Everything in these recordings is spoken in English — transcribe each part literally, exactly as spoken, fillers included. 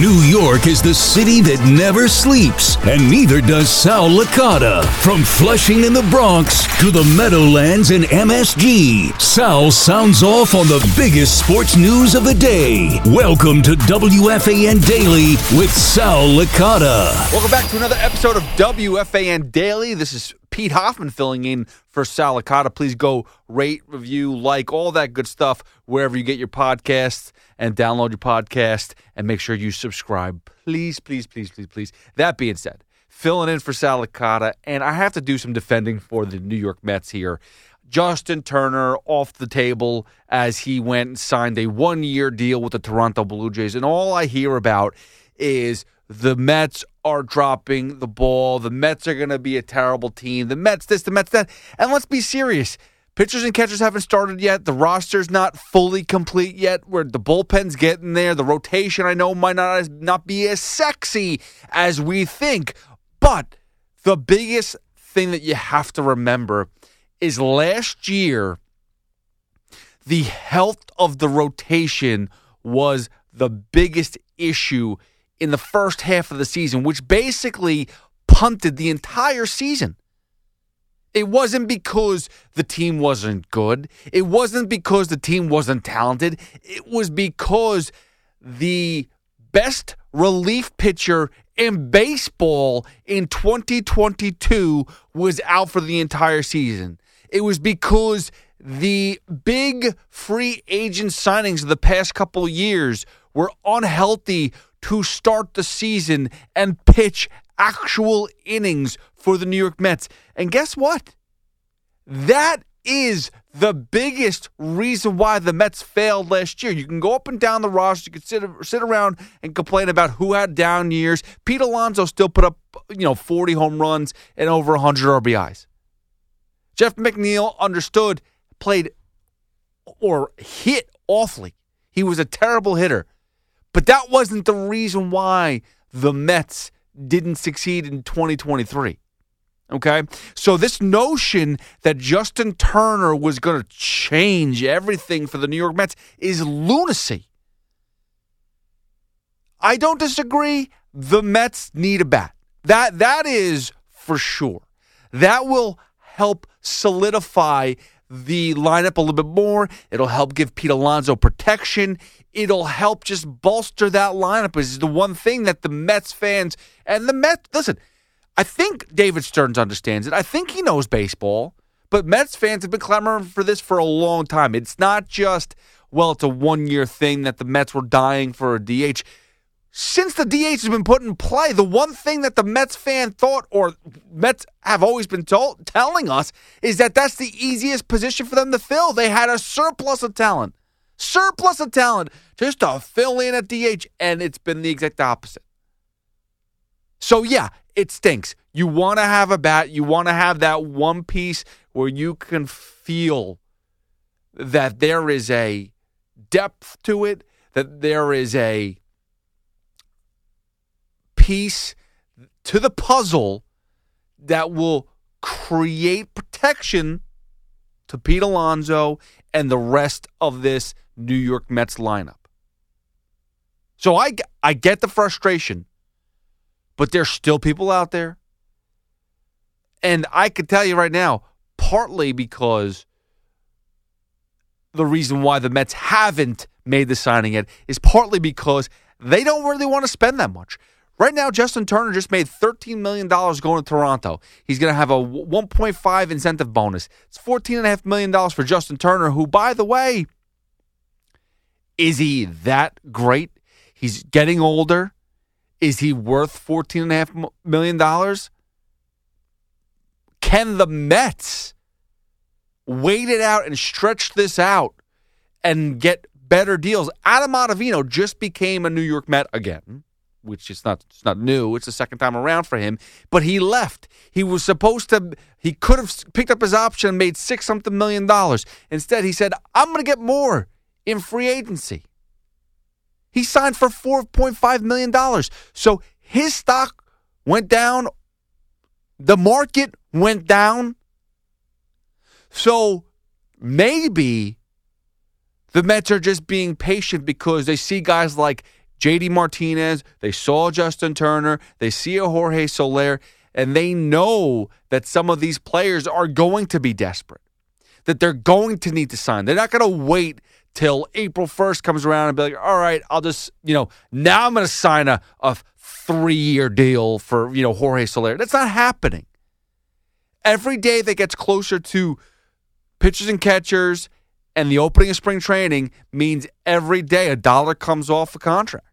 New York is the city that never sleeps, and neither does Sal Licata. From Flushing in the Bronx to the Meadowlands and M S G, Sal sounds off on the biggest sports news of the day. Welcome to W F A N Daily with Sal Licata. Welcome back to another episode of W F A N Daily. This is Pete Hoffman filling in for Sal Licata. Please go rate, review, like, all that good stuff wherever you get your podcasts, and download your podcast, and make sure you subscribe. Please, please, please, please, please. That being said, filling in for Sal Licata, and I have to do some defending for the New York Mets here. Justin Turner off the table as he went and signed a one-year deal with the Toronto Blue Jays, and all I hear about is the Mets are dropping the ball. The Mets are going to be a terrible team. The Mets this, the Mets that. And let's be serious. Pitchers and catchers haven't started yet. The roster's not fully complete yet. Where the bullpen's getting there. The rotation, I know, might not, not be as sexy as we think. But the biggest thing that you have to remember is last year, the health of the rotation was the biggest issue in the first half of the season, which basically punted the entire season. It wasn't because the team wasn't good. It wasn't because the team wasn't talented. It was because the best relief pitcher in baseball in twenty twenty-two was out for the entire season. It was because the big free agent signings of the past couple years were unhealthy to start the season and pitch actual innings for the New York Mets. And guess what? That is the biggest reason why the Mets failed last year. You can go up and down the roster. You can sit, sit around and complain about who had down years. Pete Alonso still put up, you know, forty home runs and over one hundred R B Is. Jeff McNeil understood, played or hit awfully. He was a terrible hitter. But that wasn't the reason why the Mets didn't succeed in twenty twenty-three, okay? So this notion that Justin Turner was going to change everything for the New York Mets is lunacy. I don't disagree. The Mets need a bat. That That is for sure. That will help solidify the lineup a little bit more. It'll help give Pete Alonso protection. It'll help just bolster that lineup, is the one thing that the Mets fans and the Mets, listen, I think David Stearns understands it. I think he knows baseball, but Mets fans have been clamoring for this for a long time. It's not just, well, it's a one-year thing that the Mets were dying for a D H. Since the D H has been put in play, the one thing that the Mets fan thought, or Mets have always been told, telling us, is that that's the easiest position for them to fill. They had a surplus of talent. Surplus of talent just to fill in at D H, and it's been the exact opposite. So, yeah, it stinks. You want to have a bat. You want to have that one piece where you can feel that there is a depth to it, that there is a piece to the puzzle that will create protection to Pete Alonso and the rest of this New York Mets lineup. So I, I get the frustration, but there's still people out there. And I can tell you right now, partly because the reason why the Mets haven't made the signing yet is partly because they don't really want to spend that much. Right now, Justin Turner just made thirteen million dollars going to Toronto. He's going to have a one point five incentive bonus. It's fourteen point five million dollars for Justin Turner, who, by the way, is he that great? He's getting older. Is he worth fourteen point five million dollars? Can the Mets wait it out and stretch this out and get better deals? Adam Ottavino just became a New York Met again, which is not, it's not new. It's the second time around for him. But he left. He was supposed to, he could have picked up his option and made six something million dollars. Instead, he said, I'm going to get more in free agency. He signed for four point five million dollars. So his stock went down. The market went down. So maybe the Mets are just being patient because they see guys like J D Martinez, they saw Justin Turner, they see a Jorge Soler, and they know that some of these players are going to be desperate, that they're going to need to sign. They're not going to wait till April first comes around and be like, all right, I'll just, you know, now I'm going to sign a, a three-year deal for, you know, Jorge Soler. That's not happening. Every day that gets closer to pitchers and catchers and the opening of spring training means every day a dollar comes off a contract.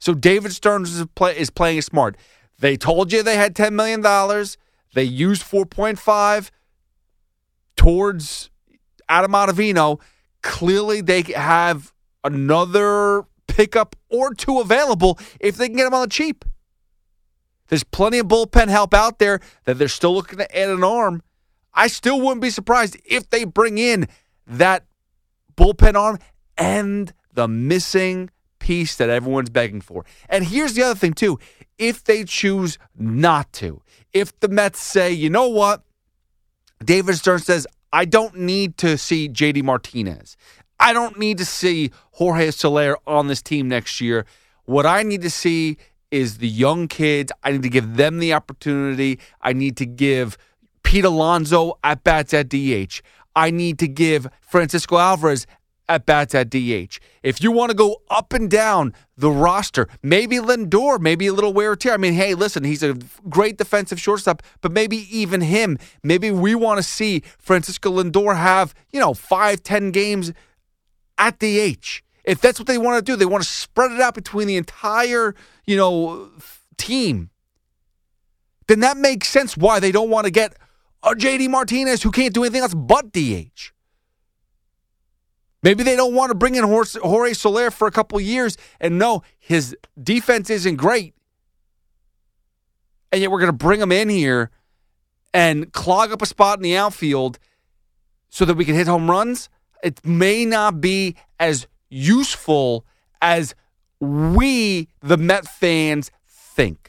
So David Stearns is, play, is playing it smart. They told you they had ten million dollars. They used four point five towards Adam Ottavino. Clearly they have another pickup or two available if they can get them on the cheap. There's plenty of bullpen help out there that they're still looking to add an arm. I still wouldn't be surprised if they bring in that bullpen arm and the missing piece that everyone's begging for. And here's the other thing, too. If they choose not to, if the Mets say, you know what, David Stearns says, I don't need to see J D Martinez. I don't need to see Jorge Soler on this team next year. What I need to see is the young kids. I need to give them the opportunity. I need to give Pete Alonso at bats at D H. I need to give Francisco Alvarez at bats at D H. If you want to go up and down the roster, maybe Lindor, maybe a little wear or tear. I mean, hey, listen, he's a great defensive shortstop, but maybe even him. Maybe we want to see Francisco Lindor have, you know, five, ten games at D H. If that's what they want to do, they want to spread it out between the entire, you know, team. Then that makes sense why they don't want to get a J D Martinez who can't do anything else but D H. Maybe they don't want to bring in Jorge Soler for a couple years and no, his defense isn't great. And yet we're going to bring him in here and clog up a spot in the outfield so that we can hit home runs. It may not be as useful as we, the Met fans, think.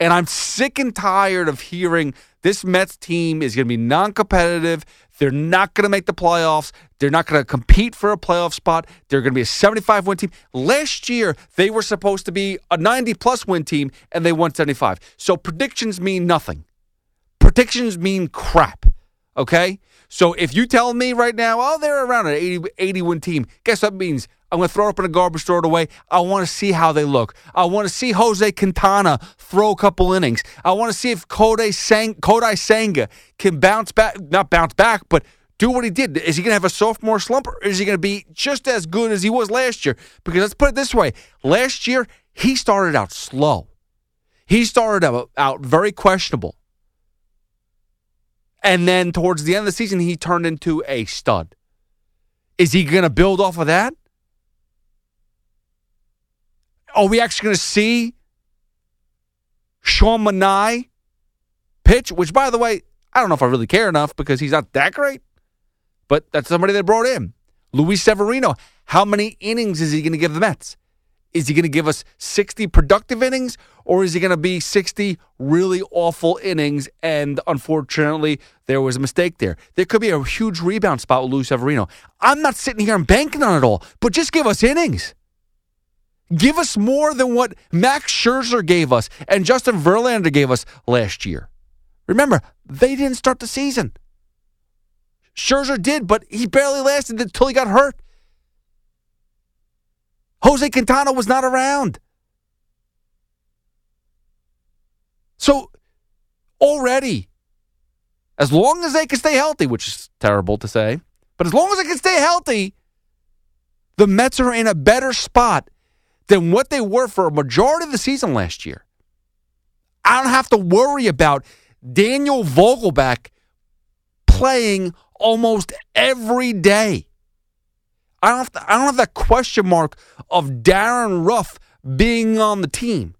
And I'm sick and tired of hearing this Mets team is going to be non-competitive. They're not going to make the playoffs. They're not going to compete for a playoff spot. They're going to be a seventy-five win team. Last year, they were supposed to be a ninety-plus win team, and they won seventy-five. So predictions mean nothing. Predictions mean crap, okay? So if you tell me right now, oh, they're around an eighty-win team, guess what that means? I'm going to throw it up in a garbage, throw it away. I want to see how they look. I want to see Jose Quintana throw a couple innings. I want to see if Kodai Senga, Kodai Senga can bounce back, not bounce back, but do what he did. Is he going to have a sophomore slump or is he going to be just as good as he was last year? Because let's put it this way. Last year, he started out slow. He started out very questionable. And then towards the end of the season, he turned into a stud. Is he going to build off of that? Are we actually going to see Sean Minai pitch? Which, by the way, I don't know if I really care enough because he's not that great. But that's somebody they brought in. Luis Severino, how many innings is he going to give the Mets? Is he going to give us sixty productive innings, or is he going to be sixty really awful innings? And unfortunately, there was a mistake there. There could be a huge rebound spot with Luis Severino. I'm not sitting here and banking on it all, but just give us innings. Give us more than what Max Scherzer gave us and Justin Verlander gave us last year. Remember, they didn't start the season. Scherzer did, but he barely lasted until he got hurt. Jose Quintana was not around. So already, as long as they can stay healthy, which is terrible to say, but as long as they can stay healthy, the Mets are in a better spot than what they were for a majority of the season last year. I don't have to worry about Daniel Vogelbach playing almost every day. I don't, have to, I don't have that question mark of Darren Ruff being on the team.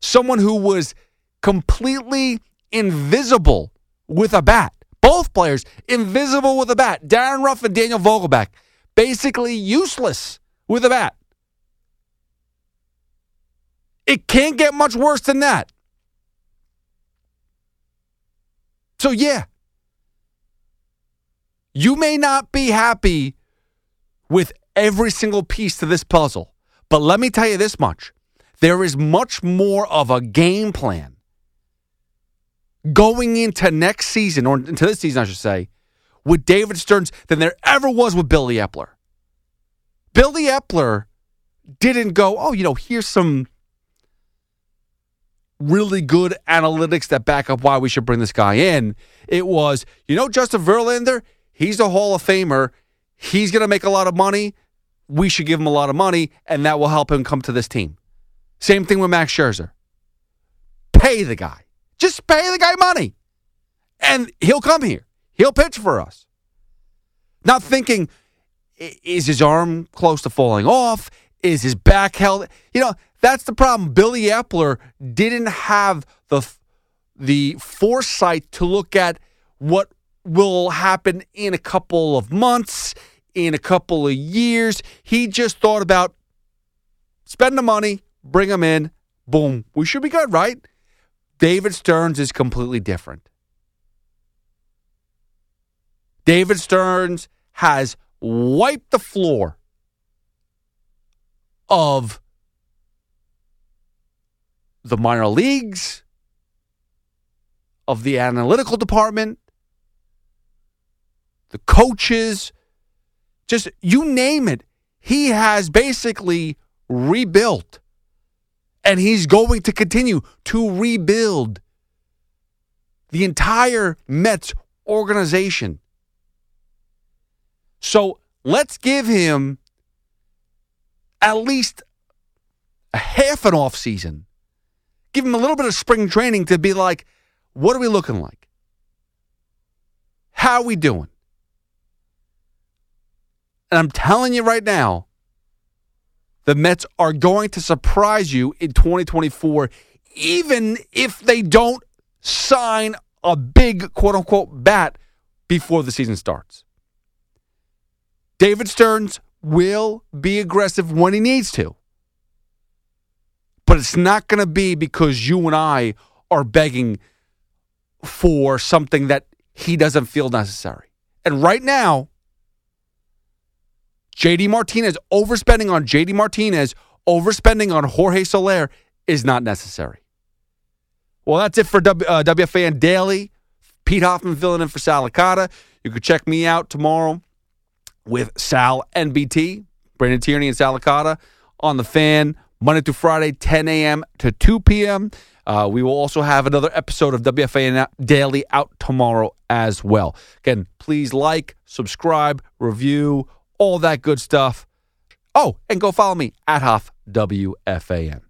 Someone who was completely invisible with a bat. Both players invisible with a bat. Darren Ruff and Daniel Vogelbach, basically useless with a bat. It can't get much worse than that. So yeah, you may not be happy with every single piece to this puzzle. But let me tell you this much. There is much more of a game plan going into next season, or into this season, I should say, with David Stearns than there ever was with Billy Eppler. Billy Eppler didn't go, oh, you know, here's some really good analytics that back up why we should bring this guy in. It was, you know, Justin Verlander, he's a Hall of Famer. He's going to make a lot of money. We should give him a lot of money, and that will help him come to this team. Same thing with Max Scherzer. Pay the guy. Just pay the guy money, and he'll come here. He'll pitch for us. Not thinking, is his arm close to falling off? Is his back held? You know, that's the problem. Billy Eppler didn't have the, the foresight to look at what will happen in a couple of months, in a couple of years. He just thought about spend the money, bring him in, boom. We should be good, right? David Stearns is completely different. David Stearns has wiped the floor of the minor leagues, of the analytical department, the coaches, just you name it. He has basically rebuilt, and he's going to continue to rebuild the entire Mets organization. So let's give him at least a half an off season. Give him a little bit of spring training to be like, what are we looking like? How are we doing? And I'm telling you right now, the Mets are going to surprise you in twenty twenty-four, even if they don't sign a big, quote-unquote, bat before the season starts. David Stearns will be aggressive when he needs to. But it's not going to be because you and I are begging for something that he doesn't feel necessary. And right now, J D Martinez, overspending on J D Martinez, overspending on Jorge Soler is not necessary. Well, that's it for w, uh, W F A N Daily. Pete Hoffman filling in for Sal Licata. You can check me out tomorrow with Sal N B T, Brandon Tierney and Sal Licata on the Fan, Monday through Friday, ten a.m. to two p.m. Uh, we will also have another episode of W F A N Daily out tomorrow as well. Again, please like, subscribe, review, all that good stuff. Oh, and go follow me at Hoff W F A N.